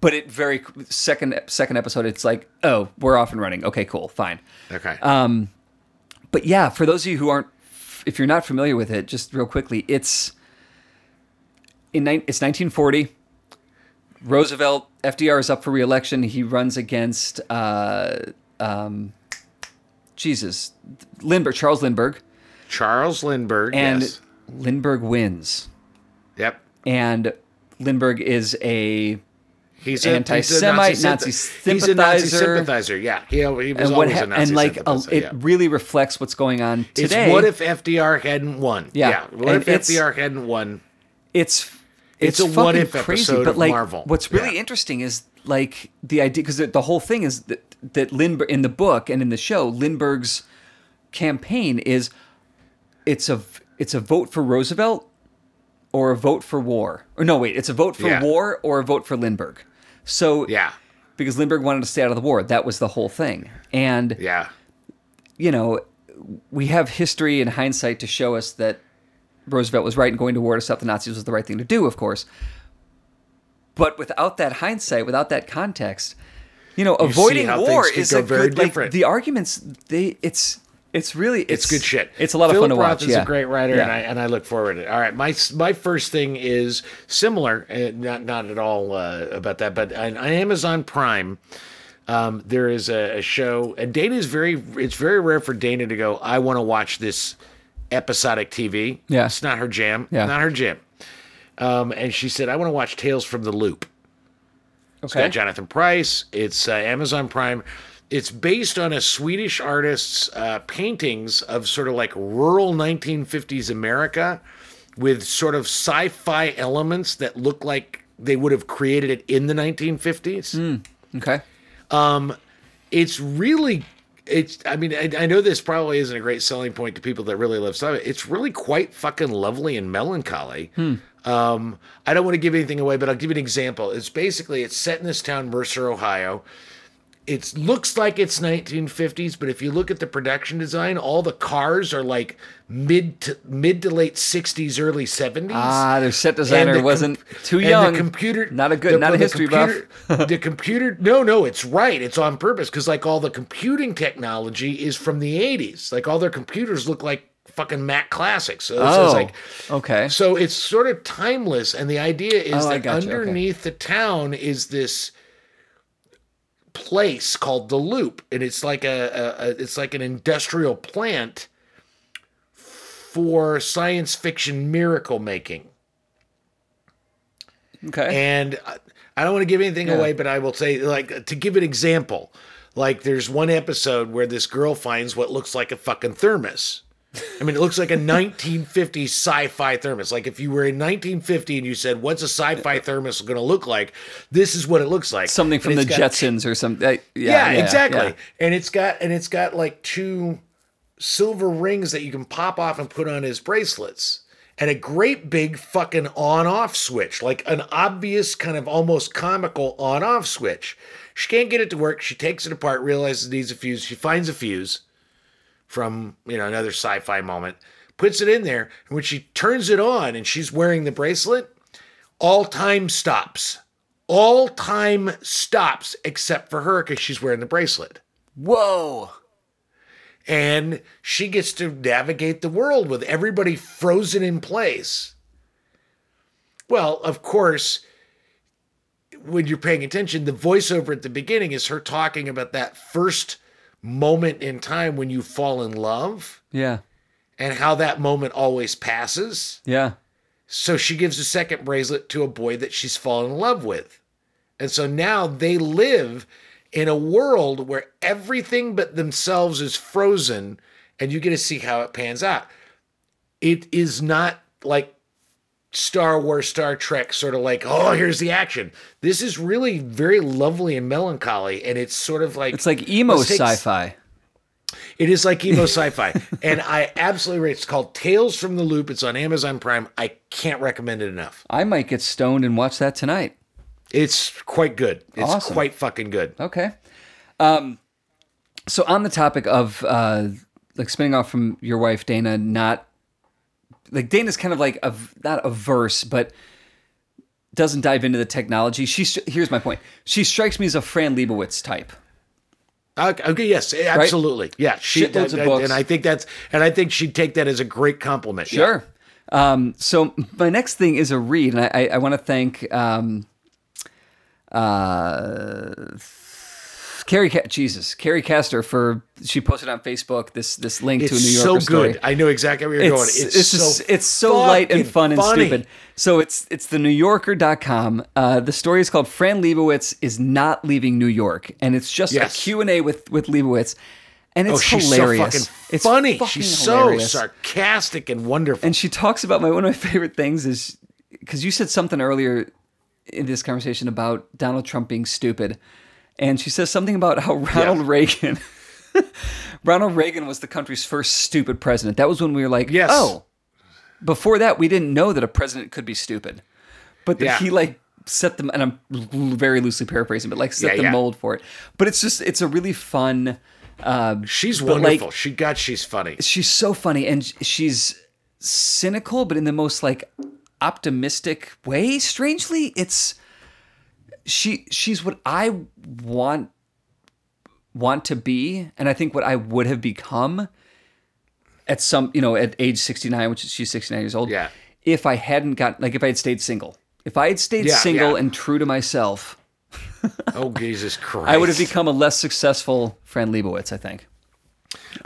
But it very... Second episode, it's like, oh, we're off and running. Okay, cool. Fine. Okay. But yeah, for those of you who aren't... If you're not familiar with it, just real quickly, it's 1940. Roosevelt, FDR is up for re-election. He runs against Lindbergh, Charles Lindbergh. Charles Lindbergh, and yes. Lindbergh wins. Yep. And Lindbergh is he's anti-Semite, Nazi sympathizer. He's a Nazi sympathizer, yeah. He was always a Nazi sympathizer. It really reflects what's going on today. It's what if FDR hadn't won. Yeah. What if FDR hadn't won. It's a what if episode of Marvel. What's really interesting is like the idea, because the whole thing is that Lindbergh in the book and in the show, Lindbergh's campaign is it's a vote for Roosevelt or a vote for war. Or no, wait, it's a vote for war or a vote for Lindbergh. So because Lindbergh wanted to stay out of the war, that was the whole thing. And we have history and hindsight to show us that Roosevelt was right, and going to war to stop the Nazis was the right thing to do, of course. But without that hindsight, without that context, avoiding war is a good. Like, the arguments, it's really good shit. It's a lot of fun to watch. Philip Roth is a great writer, and I look forward to it. All right, my first thing is similar, not at all about that, but on Amazon Prime. There is a show, and it's very rare for Dana to go, I want to watch this episodic TV. Yeah. It's not her jam. Yeah. Not her jam. And she said, I want to watch Tales from the Loop. Okay. It's got Jonathan Pryce. It's Amazon Prime. It's based on a Swedish artist's paintings of sort of like rural 1950s America with sort of sci-fi elements that look like they would have created it in the 1950s. Mm, okay. It's really... I know this probably isn't a great selling point to people that really love stuff. It's really quite fucking lovely and melancholy. I don't want to give anything away, but I'll give you an example. It's set in this town, Mercer, Ohio. It looks like it's 1950s, but if you look at the production design, all the cars are like mid to late 60s, early 70s. Ah, their set designer wasn't too young. The computer, not a history buff. It's right. It's on purpose because like all the computing technology is from the 80s. Like all their computers look like fucking Mac classics. So it's sort of timeless, and the idea is that underneath the town is this place called the Loop, and it's like an industrial plant for science fiction miracle making. Okay. And I don't want to give anything away, but I will say, like, to give an example, like there's one episode where this girl finds what looks like a fucking thermos. I mean, it looks like a 1950s sci-fi thermos. Like if you were in 1950 and you said, what's a sci-fi thermos going to look like? This is what it looks like. Something from the Jetsons or something. Yeah, exactly. Yeah. And it's got like two silver rings that you can pop off and put on his bracelets. And a great big fucking on-off switch, like an obvious kind of almost comical on-off switch. She can't get it to work. She takes it apart, realizes it needs a fuse. She finds a fuse from another sci-fi moment, puts it in there, and when she turns it on and she's wearing the bracelet, all time stops except for her because she's wearing the bracelet. Whoa. And she gets to navigate the world with everybody frozen in place. Well, of course, when you're paying attention, the voiceover at the beginning is her talking about that first moment in time when you fall in love, and how that moment always passes. So she gives a second bracelet to a boy that she's fallen in love with, and so now they live in a world where everything but themselves is frozen, and you get to see how it pans out. It is not like Star Wars, Star Trek, sort of like, oh, here's the action. This is really very lovely and melancholy, and it's sort of like... It's like emo sci-fi. It is like emo sci-fi, and I absolutely rate it. It's called Tales from the Loop. It's on Amazon Prime. I can't recommend it enough. I might get stoned and watch that tonight. It's quite good. It's awesome. Quite fucking good. Okay. So on the topic of like spinning off from your wife, Dana, Dana's kind of like not averse, but doesn't dive into the technology. Here's my point. She strikes me as a Fran Lebowitz type. Okay. Yes. Absolutely. Right? Yeah. She does, and I think I think she'd take that as a great compliment. Sure. Yeah. So my next thing is a read, and I want to thank Carrie Castor for, she posted on Facebook this link to a New Yorker story. It's so good. I know exactly where you're going. It's so light and fun and stupid. So it's the NewYorker.com. The story is called Fran Lebowitz Is Not Leaving New York, and it's just a Q&A with Lebowitz. And it's hilarious. She's so fucking funny. She's so sarcastic and wonderful. And she talks about one of my favorite things is, because you said something earlier in this conversation about Donald Trump being stupid. And she says something about how Ronald Reagan was the country's first stupid president. That was when we were like, before that, we didn't know that a president could be stupid. But he like set them, and I'm very loosely paraphrasing, but like set the mold for it. But it's just, it's a really fun. She's wonderful. She's funny. She's so funny. And she's cynical, but in the most like optimistic way. Strangely, it's... She's what I want to be, and I think what I would have become at at age 69, which is, she's 69 years old. Yeah. If I hadn't if I had stayed single. If I had stayed single and true to myself, oh Jesus Christ, I would have become a less successful Fran Lebowitz, I think.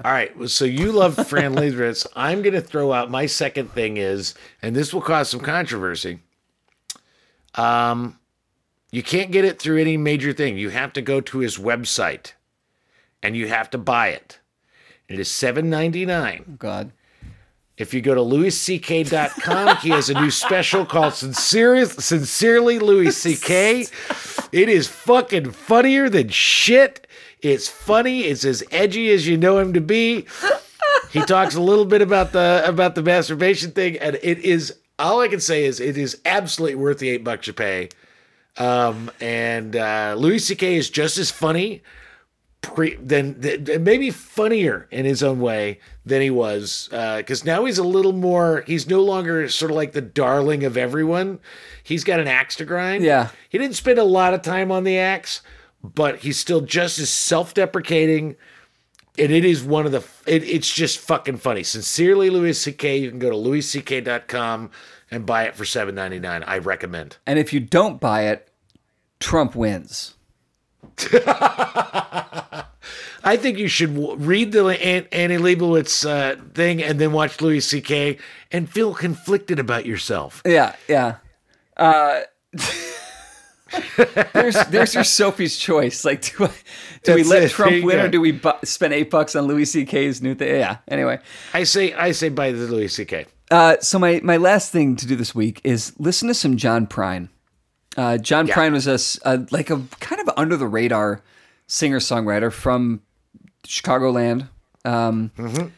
All right. Well, so you love Fran Lebowitz. I'm going to throw out my second thing is, and this will cause some controversy. You can't get it through any major thing. You have to go to his website and you have to buy it. It is $7.99. Oh, God. If you go to louisck.com, he has a new special called Sincerely Louis C.K. It is fucking funnier than shit. It's funny. It's as edgy as you know him to be. He talks a little bit about the masturbation thing, and it is, all I can say is it is absolutely worth the $8 you pay. And Louis C.K. is just as funny, maybe funnier in his own way than he was, because now he's a little more, he's no longer sort of like the darling of everyone. He's got an axe to grind. Yeah. He didn't spend a lot of time on the axe, but he's still just as self-deprecating, and it is one of the, it's just fucking funny. Sincerely Louis C.K. You can go to louisck.com and buy it for $7.99. I recommend. And if you don't buy it, Trump wins. I think you should read the Annie Leibovitz thing and then watch Louis C.K. and feel conflicted about yourself. Yeah. There's your Sophie's choice. Like, do we let Trump win, or do we spend $8 on Louis C.K.'s new thing? Yeah. Anyway, I say buy the Louis C.K. So my last thing to do this week is listen to some John Prine. John Prine was a kind of under the radar singer-songwriter from Chicagoland. And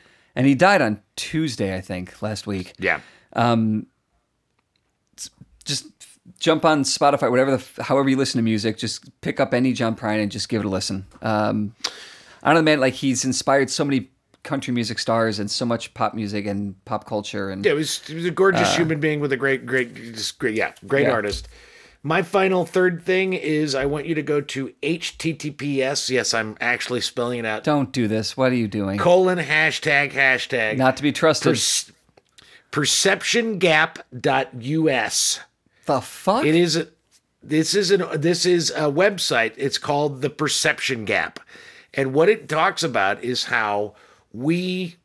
he died on Tuesday, I think, last week. Yeah. Just jump on Spotify, however you listen to music, just pick up any John Prine and just give it a listen. I don't know, man, like, he's inspired so many country music stars and so much pop music and pop culture. And yeah, he was a gorgeous human being with a great artist. My final third thing is I want you to go to HTTPS. Yes, I'm actually spelling it out. Don't do this. What are you doing? ###. Not to be trusted. Perceptiongap.us. The fuck? It is. This is a website. It's called The Perception Gap, and what it talks about is how we,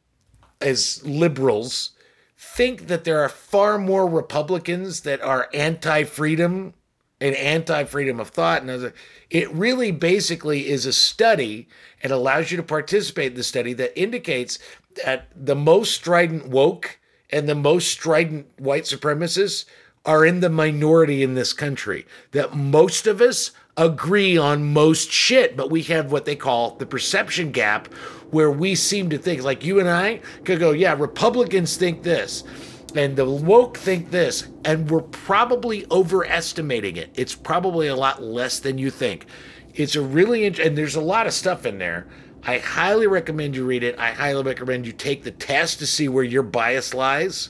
as liberals, think that there are far more Republicans that are anti-freedom and anti-freedom of thought. And it really basically is a study, and allows you to participate in the study, that indicates that the most strident woke and the most strident white supremacists are in the minority in this country, that most of us agree on most shit, but we have what they call the perception gap, where we seem to think, like you and I could go, yeah, Republicans think this and the woke think this, and we're probably overestimating it. It's probably a lot less than you think. It's a really, and there's a lot of stuff in there. I highly recommend you read it. I highly recommend you take the test to see where your bias lies.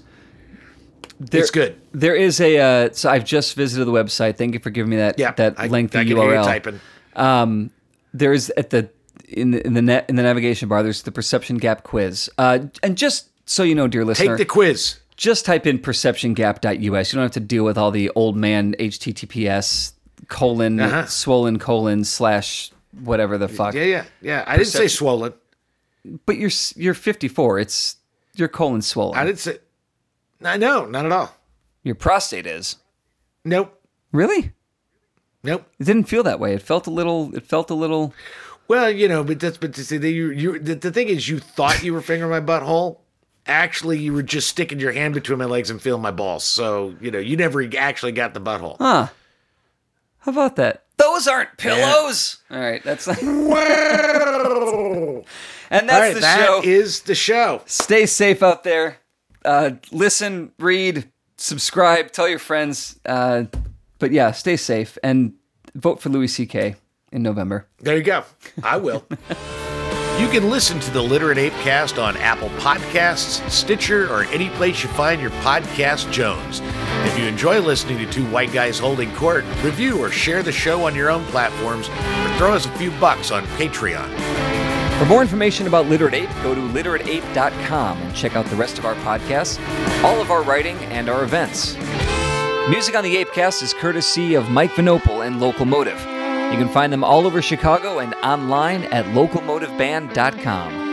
It's good. There is a, so I've just visited the website. Thank you for giving me that lengthy URL. Typing. There is at the, in the navigation bar, there's the Perception Gap quiz. And just so you know, dear listener, take the quiz. Just type in perceptiongap.us. You don't have to deal with all the old man HTTPS // whatever the fuck. Yeah. I didn't say swollen, but you're 54. It's your colon swollen. I didn't say. No, not at all. Your prostate is. Nope. Really? Nope. It didn't feel that way. It felt a little. Well, you know, but that's, but to say that the thing is, you thought you were fingering my butthole. Actually, you were just sticking your hand between my legs and feeling my balls. So, you know, you never actually got the butthole. Huh. How about that? Those aren't pillows. Yeah. All right. That's like... And that's the show. That is the show. Stay safe out there. Listen, read, subscribe, tell your friends. But yeah, stay safe and vote for Louis C.K. in November. There you go. I will. You can listen to the Literate ApeCast on Apple Podcasts, Stitcher, or any place you find your podcast Jones. If you enjoy listening to two white guys holding court, review or share the show on your own platforms, or throw us a few bucks on Patreon. For more information about Literate Ape, go to literateape.com and check out the rest of our podcasts, all of our writing, and our events. Music on the ApeCast is courtesy of Mike Vinopal and Locomotive. You can find them all over Chicago and online at locomotiveband.com.